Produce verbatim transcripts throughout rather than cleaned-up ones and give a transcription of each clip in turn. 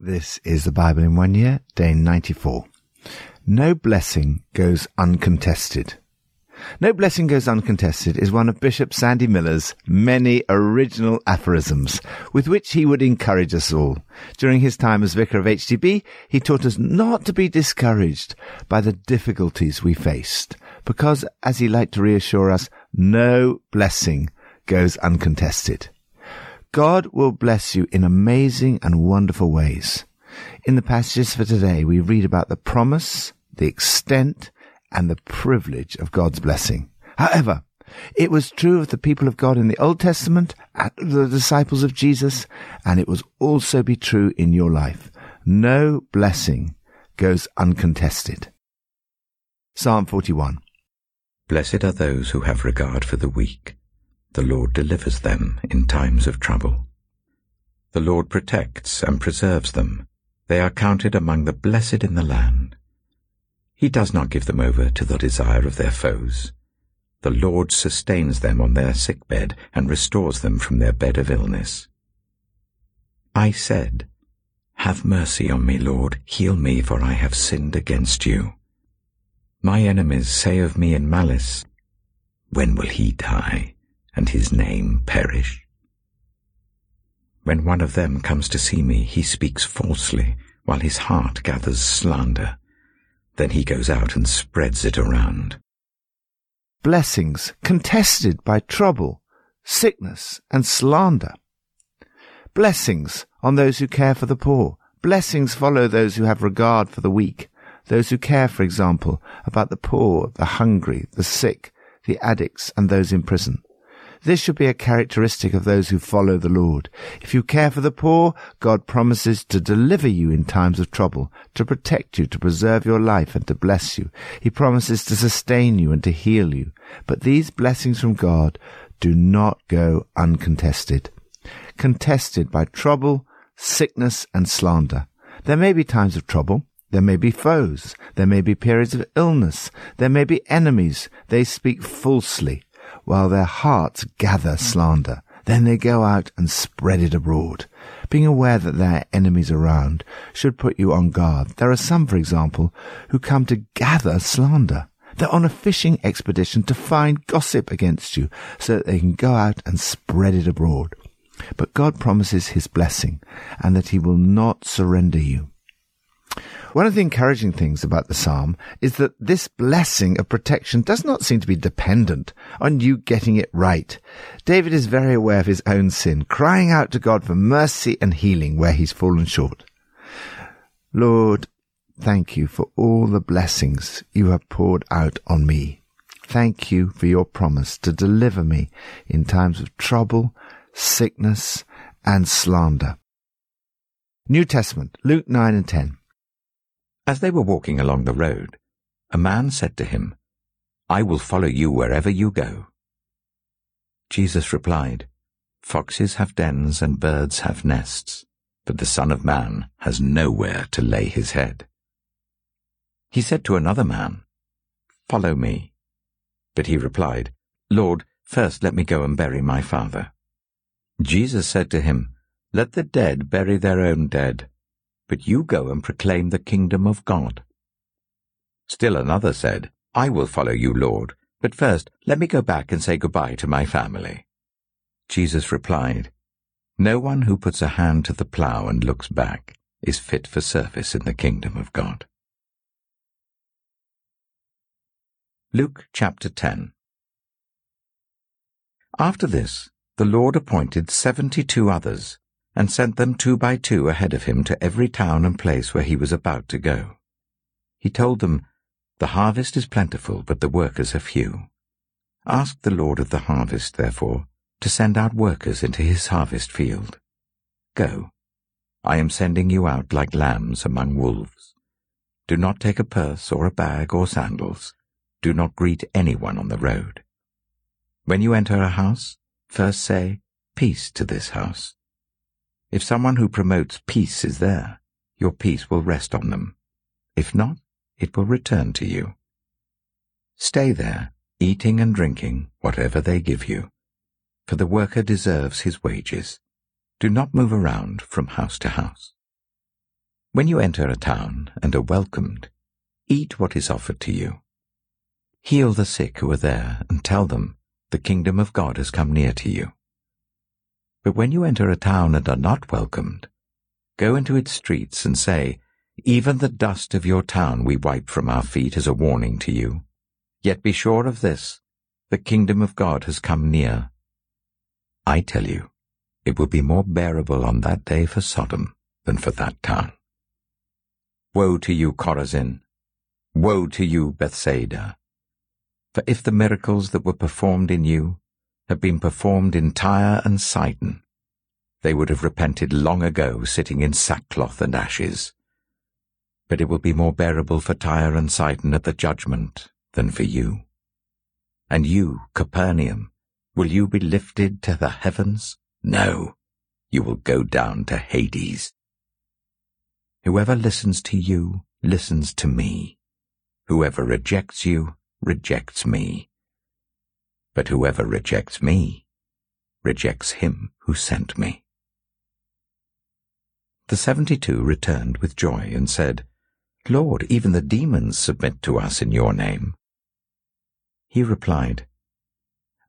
This is the Bible in one year, day ninety-four. No blessing goes uncontested. No blessing goes uncontested is one of Bishop Sandy Miller's many original aphorisms with which he would encourage us all. During his time as vicar of H D B, he taught us not to be discouraged by the difficulties we faced because, as he liked to reassure us, no blessing goes uncontested. God will bless you in amazing and wonderful ways. In the passages for today, we read about the promise, the extent, and the privilege of God's blessing. However, it was true of the people of God in the Old Testament, the disciples of Jesus, and it will also be true in your life. No blessing goes uncontested. Psalm forty-one. Blessed are those who have regard for the weak. The Lord delivers them in times of trouble. The Lord protects and preserves them. They are counted among the blessed in the land. He does not give them over to the desire of their foes. The Lord sustains them on their sick bed and restores them from their bed of illness. I said, "Have mercy on me, Lord, heal me, for I have sinned against you." My enemies say of me in malice, "When will he die, and his name perish?" When one of them comes to see me, he speaks falsely, while his heart gathers slander. Then he goes out and spreads it around. Blessings contested by trouble, sickness, and slander. Blessings on those who care for the poor. Blessings follow those who have regard for the weak. Those who care, for example, about the poor, the hungry, the sick, the addicts, and those in prison. This should be a characteristic of those who follow the Lord. If you care for the poor, God promises to deliver you in times of trouble, to protect you, to preserve your life, and to bless you. He promises to sustain you and to heal you. But these blessings from God do not go uncontested. Contested by trouble, sickness, and slander. There may be times of trouble. There may be foes. There may be periods of illness. There may be enemies. They speak falsely, while their hearts gather slander. Then they go out and spread it abroad. Being aware that there are enemies around should put you on guard. There are some, for example, who come to gather slander. They're on a fishing expedition to find gossip against you so that they can go out and spread it abroad. But God promises his blessing and that he will not surrender you. One of the encouraging things about the psalm is that this blessing of protection does not seem to be dependent on you getting it right. David is very aware of his own sin, crying out to God for mercy and healing where he's fallen short. Lord, thank you for all the blessings you have poured out on me. Thank you for your promise to deliver me in times of trouble, sickness, and slander. New Testament, Luke nine and ten. As they were walking along the road, a man said to him, "I will follow you wherever you go." Jesus replied, "Foxes have dens and birds have nests, but the Son of Man has nowhere to lay his head." He said to another man, "Follow me." But he replied, "Lord, first let me go and bury my father." Jesus said to him, "Let the dead bury their own dead, but you go and proclaim the kingdom of God." Still another said, "I will follow you, Lord, but first let me go back and say goodbye to my family." Jesus replied, "No one who puts a hand to the plough and looks back is fit for service in the kingdom of God." Luke chapter ten. After this, the Lord appointed seventy-two others, and sent them two by two ahead of him to every town and place where he was about to go. He told them, "The harvest is plentiful, but the workers are few. Ask the Lord of the harvest, therefore, to send out workers into his harvest field. Go, I am sending you out like lambs among wolves. Do not take a purse or a bag or sandals. Do not greet anyone on the road. When you enter a house, first say, 'Peace to this house.' If someone who promotes peace is there, your peace will rest on them. If not, it will return to you. Stay there, eating and drinking whatever they give you, for the worker deserves his wages. Do not move around from house to house." When you enter a town and are welcomed, eat what is offered to you. Heal the sick who are there and tell them, the kingdom of God has come near to you. But when you enter a town and are not welcomed, go into its streets and say, even the dust of your town we wipe from our feet as a warning to you. Yet be sure of this, the kingdom of God has come near. I tell you, it will be more bearable on that day for Sodom than for that town. Woe to you, Chorazin! Woe to you, Bethsaida! For if the miracles that were performed in you had been performed in Tyre and Sidon, they would have repented long ago, sitting in sackcloth and ashes. But it will be more bearable for Tyre and Sidon at the judgment than for you. And you, Capernaum, will you be lifted to the heavens? No, you will go down to Hades. Whoever listens to you listens to me. Whoever rejects you rejects me. But whoever rejects me rejects him who sent me. The seventy-two returned with joy and said, Lord, even the demons submit to us in your name. He replied,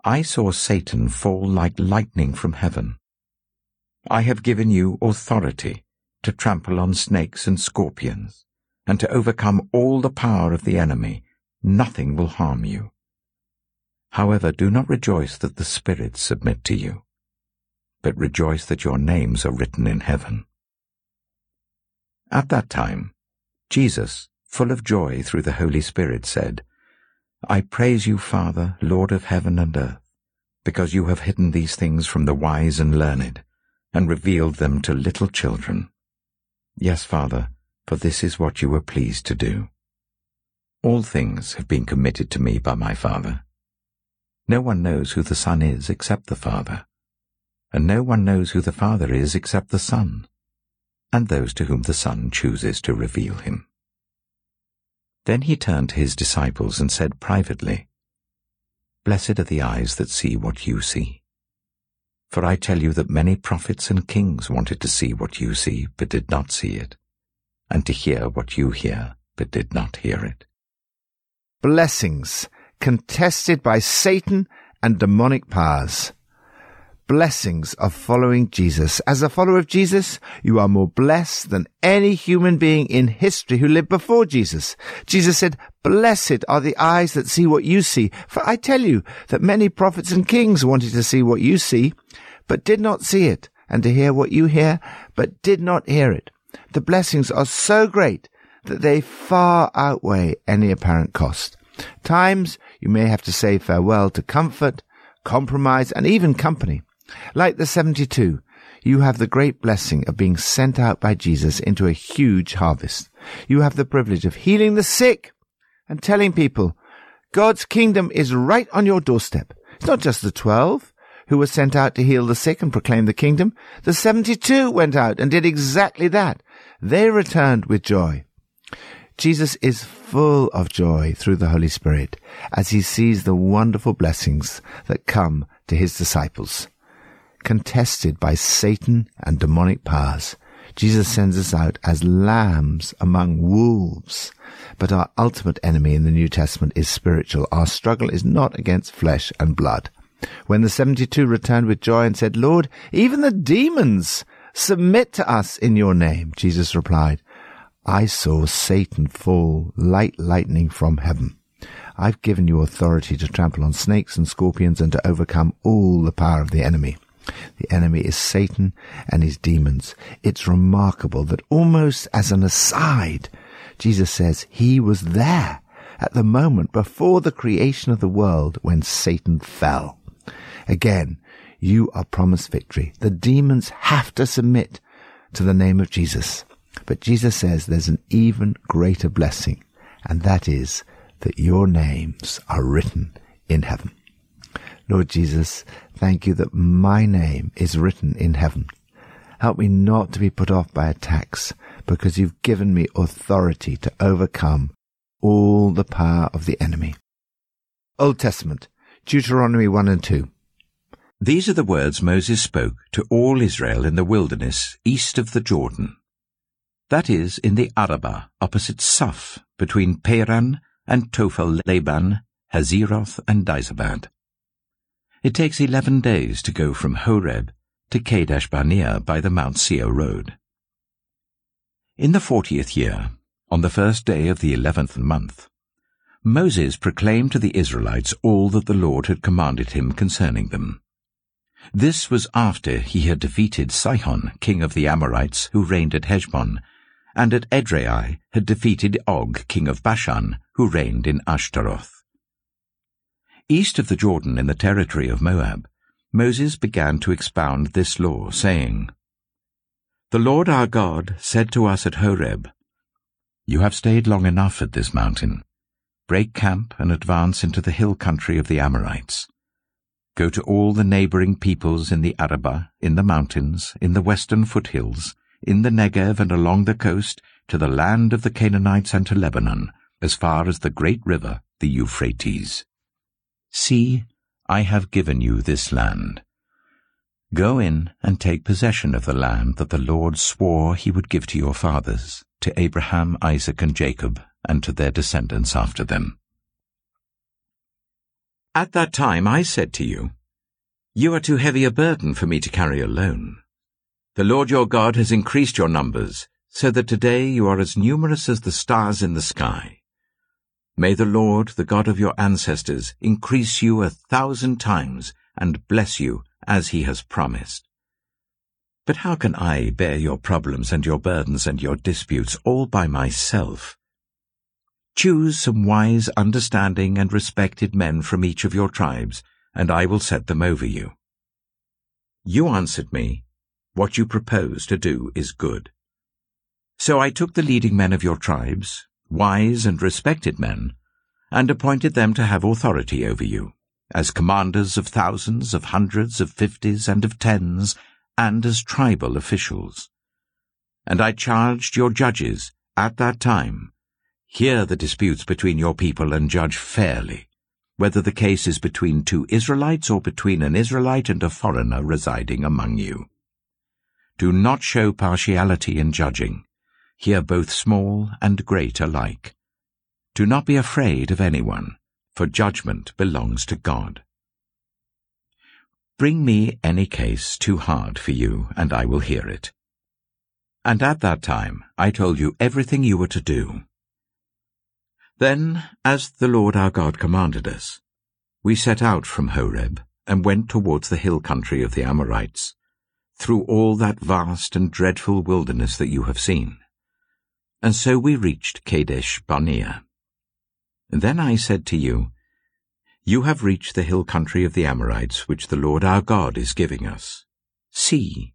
I saw Satan fall like lightning from heaven. I have given you authority to trample on snakes and scorpions, and to overcome all the power of the enemy. Nothing will harm you. However, do not rejoice that the spirits submit to you, but rejoice that your names are written in heaven. At that time, Jesus, full of joy through the Holy Spirit, said, I praise you, Father, Lord of heaven and earth, because you have hidden these things from the wise and learned, and revealed them to little children. Yes, Father, for this is what you were pleased to do. All things have been committed to me by my Father. No one knows who the Son is except the Father, and no one knows who the Father is except the Son, and those to whom the Son chooses to reveal him. Then he turned to his disciples and said privately, Blessed are the eyes that see what you see. For I tell you that many prophets and kings wanted to see what you see, but did not see it, and to hear what you hear, but did not hear it. Blessings contested by Satan and demonic powers. Blessings of following Jesus. As a follower of Jesus, you are more blessed than any human being in history who lived before Jesus. Jesus said, Blessed are the eyes that see what you see. For I tell you that many prophets and kings wanted to see what you see, but did not see it, and to hear what you hear, but did not hear it. The blessings are so great that they far outweigh any apparent cost. At times you may have to say farewell to comfort, compromise, and even company. Like the seventy-two, you have the great blessing of being sent out by Jesus into a huge harvest. You have the privilege of healing the sick and telling people, God's kingdom is right on your doorstep. It's not just the twelve who were sent out to heal the sick and proclaim the kingdom. The seventy-two went out and did exactly that. They returned with joy. Jesus is full of joy through the Holy Spirit as he sees the wonderful blessings that come to his disciples. Contested by Satan and demonic powers, Jesus sends us out as lambs among wolves. But our ultimate enemy in the New Testament is spiritual. Our struggle is not against flesh and blood. When the seventy-two returned with joy and said, Lord, even the demons submit to us in your name, Jesus replied, I saw Satan fall like lightning from heaven. I've given you authority to trample on snakes and scorpions and to overcome all the power of the enemy. The enemy is Satan and his demons. It's remarkable that almost as an aside, Jesus says he was there at the moment before the creation of the world when Satan fell. Again, you are promised victory. The demons have to submit to the name of Jesus. But Jesus says there's an even greater blessing, and that is that your names are written in heaven. Lord Jesus, thank you that my name is written in heaven. Help me not to be put off by attacks, because you've given me authority to overcome all the power of the enemy. Old Testament, Deuteronomy one and two. These are the words Moses spoke to all Israel in the wilderness east of the Jordan. that is in the Arabah, opposite Suph, between Paran and Tophel, Laban, Hazeroth, and Dizabad. It takes eleven days to go from Horeb to Kadesh Barnea by the Mount Seir road. In the fortieth year, on the first day of the eleventh month, Moses proclaimed to the Israelites all that the Lord had commanded him concerning them. This was after he had defeated Sihon, king of the Amorites, who reigned at Heshbon, and at Edrei had defeated Og, king of Bashan, who reigned in Ashtaroth. East of the Jordan in the territory of Moab, Moses began to expound this law, saying, "The Lord our God said to us at Horeb, 'You have stayed long enough at this mountain. Break camp and advance into the hill country of the Amorites. Go to all the neighboring peoples in the Arabah, in the mountains, in the western foothills, in the Negev and along the coast, to the land of the Canaanites and to Lebanon, as far as the great river, the Euphrates. See, I have given you this land. Go in and take possession of the land that the Lord swore he would give to your fathers, to Abraham, Isaac, and Jacob, and to their descendants after them.' At that time I said to you, 'You are too heavy a burden for me to carry alone. The Lord your God has increased your numbers, so that today you are as numerous as the stars in the sky. May the Lord, the God of your ancestors, increase you a thousand times and bless you as he has promised. But how can I bear your problems and your burdens and your disputes all by myself? Choose some wise, understanding, and respected men from each of your tribes, and I will set them over you.' You answered me, 'What you propose to do is good.' So I took the leading men of your tribes, wise and respected men, and appointed them to have authority over you, as commanders of thousands, of hundreds, of fifties, and of tens, and as tribal officials. And I charged your judges at that time, 'Hear the disputes between your people and judge fairly, whether the case is between two Israelites or between an Israelite and a foreigner residing among you. Do not show partiality in judging. Hear both small and great alike. Do not be afraid of anyone, for judgment belongs to God. Bring me any case too hard for you, and I will hear it.' And at that time I told you everything you were to do. Then, as the Lord our God commanded us, we set out from Horeb and went towards the hill country of the Amorites, through all that vast and dreadful wilderness that you have seen. And so we reached Kadesh Barnea. Then I said to you, 'You have reached the hill country of the Amorites, which the Lord our God is giving us. See,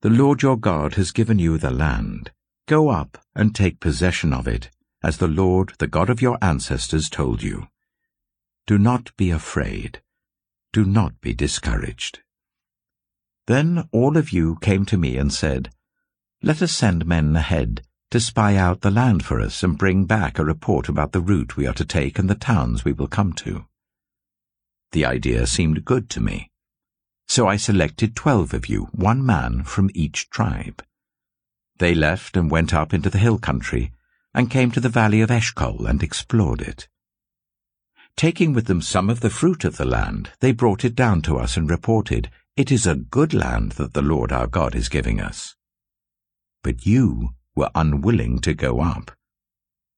the Lord your God has given you the land. Go up and take possession of it, as the Lord, the God of your ancestors, told you. Do not be afraid. Do not be discouraged.' Then all of you came to me and said, 'Let us send men ahead to spy out the land for us and bring back a report about the route we are to take and the towns we will come to.' The idea seemed good to me. So I selected twelve of you, one man from each tribe. They left and went up into the hill country, and came to the valley of Eshcol and explored it. Taking with them some of the fruit of the land, they brought it down to us and reported, 'It is a good land that the Lord our God is giving us.' But you were unwilling to go up.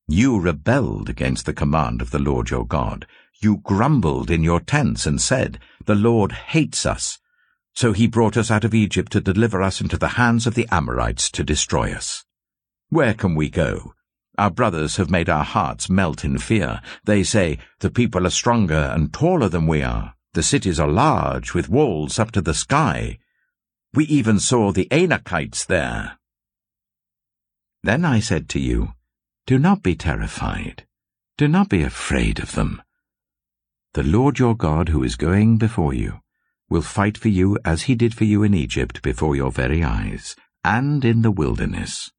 You rebelled against the command of the Lord your God. You grumbled in your tents and said, 'The Lord hates us, so he brought us out of Egypt to deliver us into the hands of the Amorites to destroy us. Where can we go? Our brothers have made our hearts melt in fear. They say, "The people are stronger and taller than we are. The cities are large, with walls up to the sky. We even saw the Anakites there."' Then I said to you, 'Do not be terrified. Do not be afraid of them. The Lord your God, who is going before you, will fight for you as he did for you in Egypt before your very eyes, and in the wilderness.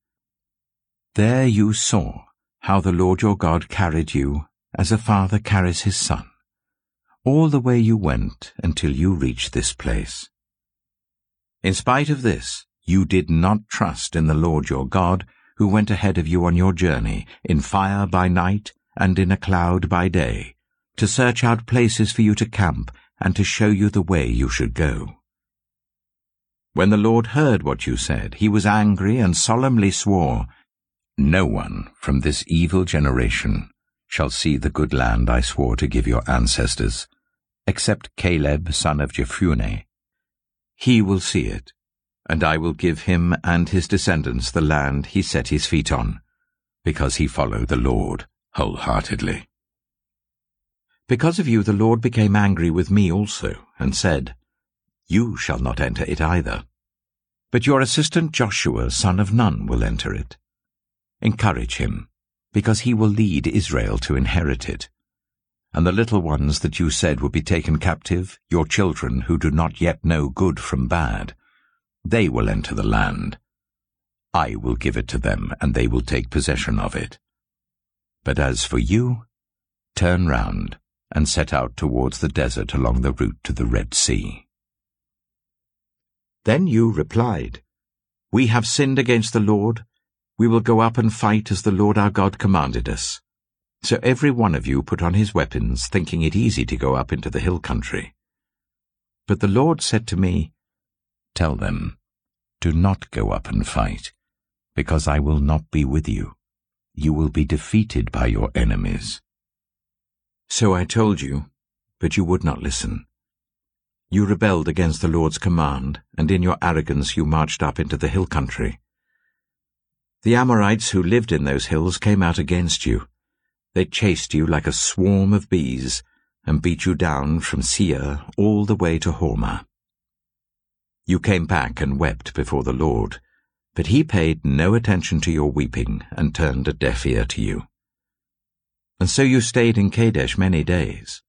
There you saw how the Lord your God carried you, as a father carries his son, all the way you went until you reached this place. In spite of this, you did not trust in the Lord your God, who went ahead of you on your journey, in fire by night and in a cloud by day, to search out places for you to camp and to show you the way you should go. When the Lord heard what you said, he was angry and solemnly swore, No one from this evil generation shall see the good land I swore to give your ancestors, except Caleb son of Jephunneh. He will see it, and I will give him and his descendants the land he set his feet on, because he followed the Lord wholeheartedly. Because of you the Lord became angry with me also, and said, You shall not enter it either, but your assistant Joshua son of Nun will enter it. Encourage him, because he will lead Israel to inherit it. And the little ones that you said would be taken captive, your children who do not yet know good from bad, they will enter the land. I will give it to them, and they will take possession of it. But as for you, turn round and set out towards the desert along the route to the Red Sea. Then you replied, We have sinned against the Lord. We will go up and fight as the Lord our God commanded us. So every one of you put on his weapons, thinking it easy to go up into the hill country. But the Lord said to me, Tell them, Do not go up and fight, because I will not be with you. You will be defeated by your enemies. So I told you, but you would not listen. You rebelled against the Lord's command, and in your arrogance you marched up into the hill country. The Amorites who lived in those hills came out against you. They chased you like a swarm of bees, and beat you down from Seir all the way to Hormah. You came back and wept before the Lord, but he paid no attention to your weeping and turned a deaf ear to you. And so you stayed in Kadesh many days,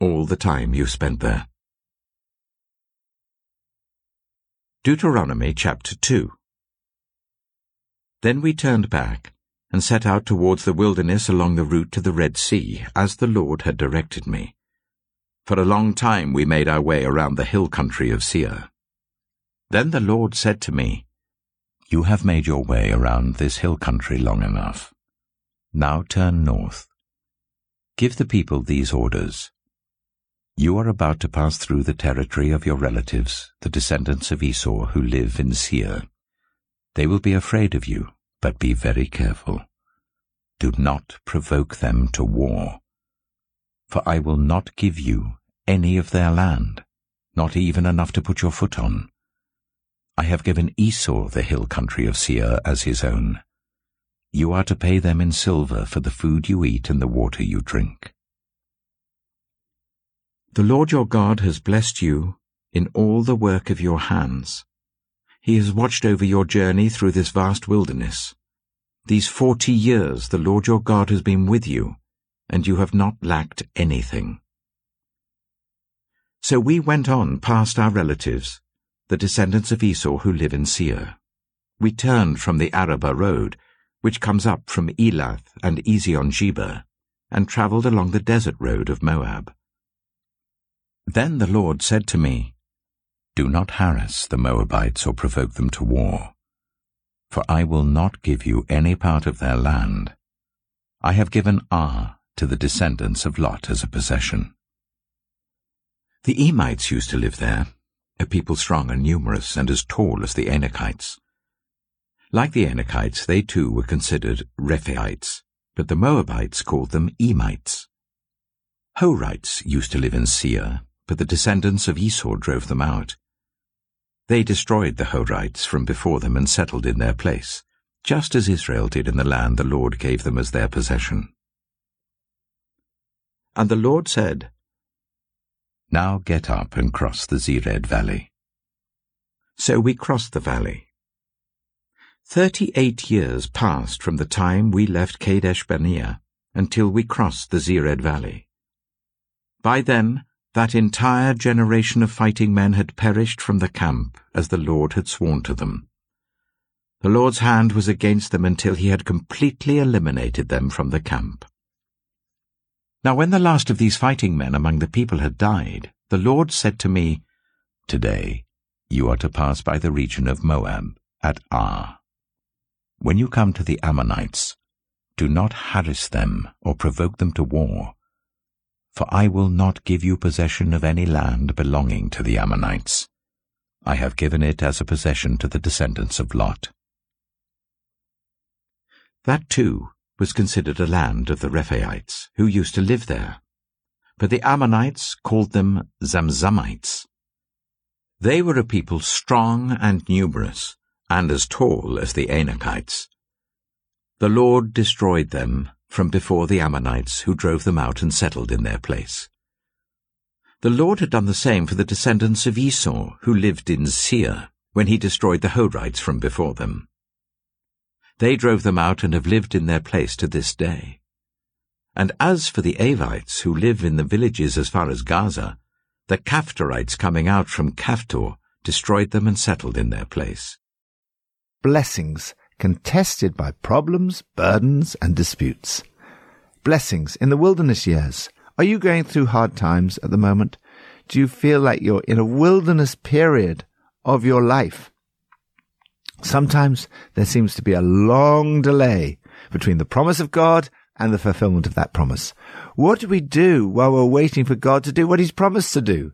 all the time you spent there. Deuteronomy chapter two. Then we turned back, and set out towards the wilderness along the route to the Red Sea, as the Lord had directed me. For a long time we made our way around the hill country of Seir. Then the Lord said to me, You have made your way around this hill country long enough. Now turn north. Give the people these orders. You are about to pass through the territory of your relatives, the descendants of Esau who live in Seir. They will be afraid of you, but be very careful. Do not provoke them to war, for I will not give you any of their land, not even enough to put your foot on. I have given Esau the hill country of Seir as his own. You are to pay them in silver for the food you eat and the water you drink. The Lord your God has blessed you in all the work of your hands. He has watched over your journey through this vast wilderness. These forty years the Lord your God has been with you, and you have not lacked anything. So we went on past our relatives, the descendants of Esau who live in Seir. We turned from the Arabah road, which comes up from Elath and Ezion-Geber, and travelled along the desert road of Moab. Then the Lord said to me, Do not harass the Moabites or provoke them to war, for I will not give you any part of their land. I have given Ar to the descendants of Lot as a possession. The Emites used to live there, a people strong and numerous and as tall as the Anakites. Like the Anakites, they too were considered Rephaites, but the Moabites called them Emites. Horites used to live in Seir, but the descendants of Esau drove them out. They destroyed the Horites from before them and settled in their place, just as Israel did in the land the Lord gave them as their possession. And the Lord said, Now get up and cross the Zered Valley. So we crossed the valley. Thirty-eight years passed from the time we left Kadesh Barnea until we crossed the Zered Valley. By then, that entire generation of fighting men had perished from the camp, as the Lord had sworn to them. The Lord's hand was against them until he had completely eliminated them from the camp. Now when the last of these fighting men among the people had died, the Lord said to me, Today you are to pass by the region of Moab at Ar. When you come to the Ammonites, do not harass them or provoke them to war, for I will not give you possession of any land belonging to the Ammonites. I have given it as a possession to the descendants of Lot. That too was considered a land of the Rephaites, who used to live there, but the Ammonites called them Zamzamites. They were a people strong and numerous, and as tall as the Anakites. The Lord destroyed them from before the Ammonites, who drove them out and settled in their place. The Lord had done the same for the descendants of Esau, who lived in Seir, when he destroyed the Horites from before them. They drove them out and have lived in their place to this day. And as for the Avites, who live in the villages as far as Gaza, the Caphtorites coming out from Caphtor destroyed them and settled in their place. Blessings contested by problems, burdens, and disputes. Blessings in the wilderness years. Are you going through hard times at the moment? Do you feel like you're in a wilderness period of your life? Sometimes there seems to be a long delay between the promise of God and the fulfillment of that promise. What do we do while we're waiting for God to do what He's promised to do?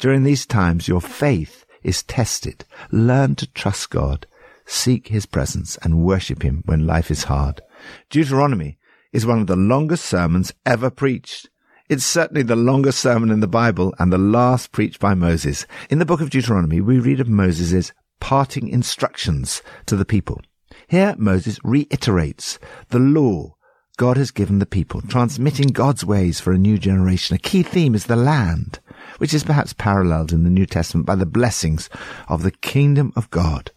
During these times, your faith is tested. Learn to trust God, seek His presence, and worship Him when life is hard. Deuteronomy is one of the longest sermons ever preached. It's certainly the longest sermon in the Bible and the last preached by Moses. In the book of Deuteronomy, we read of Moses' parting instructions to the people. Here, Moses reiterates the law God has given the people, transmitting God's ways for a new generation. A key theme is the land, which is perhaps paralleled in the New Testament by the blessings of the kingdom of God,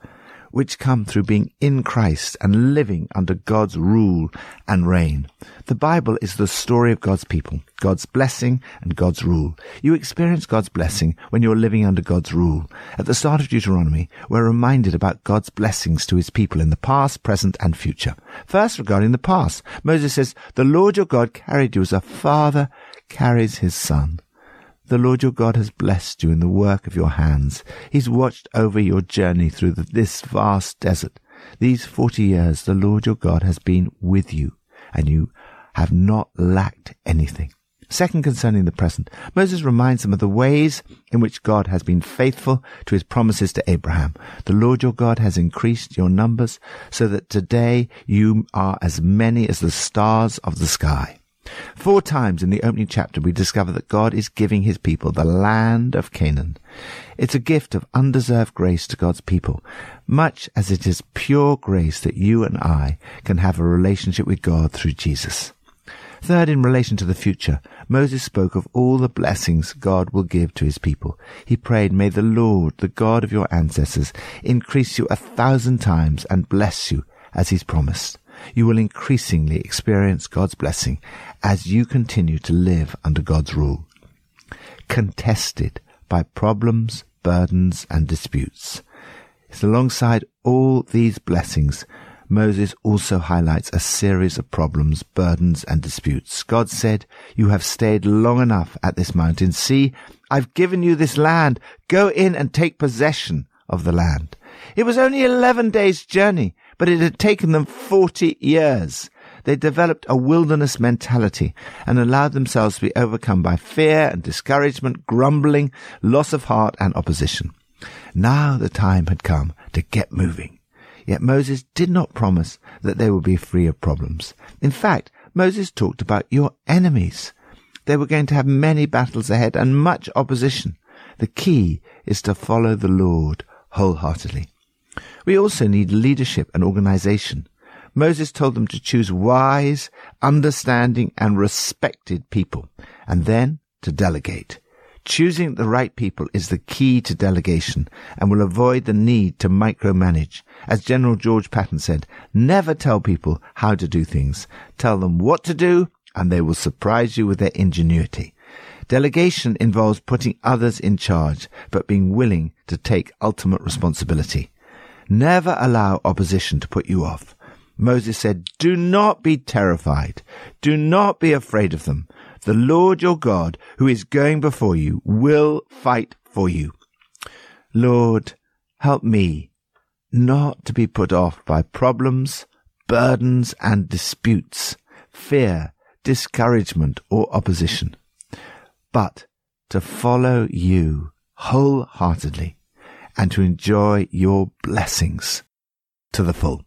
which come through being in Christ and living under God's rule and reign. The Bible is the story of God's people, God's blessing and God's rule. You experience God's blessing when you're living under God's rule. At the start of Deuteronomy, we're reminded about God's blessings to his people in the past, present, and future. First, regarding the past, Moses says, "The Lord your God carried you as a father carries his son. The Lord your God has blessed you in the work of your hands. He's watched over your journey through the, this vast desert. These forty years the Lord your God has been with you, and you have not lacked anything." Second, concerning the present, Moses reminds them of the ways in which God has been faithful to his promises to Abraham. "The Lord your God has increased your numbers so that today you are as many as the stars of the sky." Four times in the opening chapter we discover that God is giving his people the land of Canaan. It's a gift of undeserved grace to God's people, much as it is pure grace that you and I can have a relationship with God through Jesus. Third, in relation to the future, Moses spoke of all the blessings God will give to his people. He prayed, "May the Lord, the God of your ancestors, increase you a thousand times and bless you as he's promised." You will increasingly experience God's blessing as you continue to live under God's rule. Contested by problems, burdens, and disputes. It's alongside all these blessings, Moses also highlights a series of problems, burdens, and disputes. God said, "You have stayed long enough at this mountain. See, I've given you this land. Go in and take possession of the land." It was only eleven days' journey, but it had taken them forty years. They developed a wilderness mentality and allowed themselves to be overcome by fear and discouragement, grumbling, loss of heart, and opposition. Now the time had come to get moving. Yet Moses did not promise that they would be free of problems. In fact, Moses talked about your enemies. They were going to have many battles ahead and much opposition. The key is to follow the Lord wholeheartedly. We also need leadership and organization. Moses told them to choose wise, understanding, and respected people, and then to delegate. Choosing the right people is the key to delegation and will avoid the need to micromanage. As General George Patton said, "Never tell people how to do things. Tell them what to do, and they will surprise you with their ingenuity." Delegation involves putting others in charge, but being willing to take ultimate responsibility. Never allow opposition to put you off. Moses said, "Do not be terrified. Do not be afraid of them. The Lord your God, who is going before you, will fight for you." Lord, help me not to be put off by problems, burdens and disputes, fear, discouragement or opposition, but to follow you wholeheartedly and to enjoy your blessings to the full.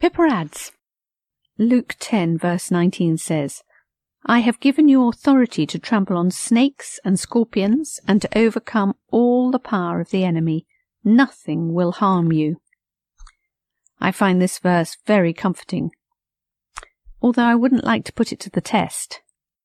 Pippa adds, Luke ten verse nineteen says, I have given you authority to trample on snakes and scorpions and to overcome all the power of the enemy. Nothing will harm you. I find this verse very comforting, although I wouldn't like to put it to the test.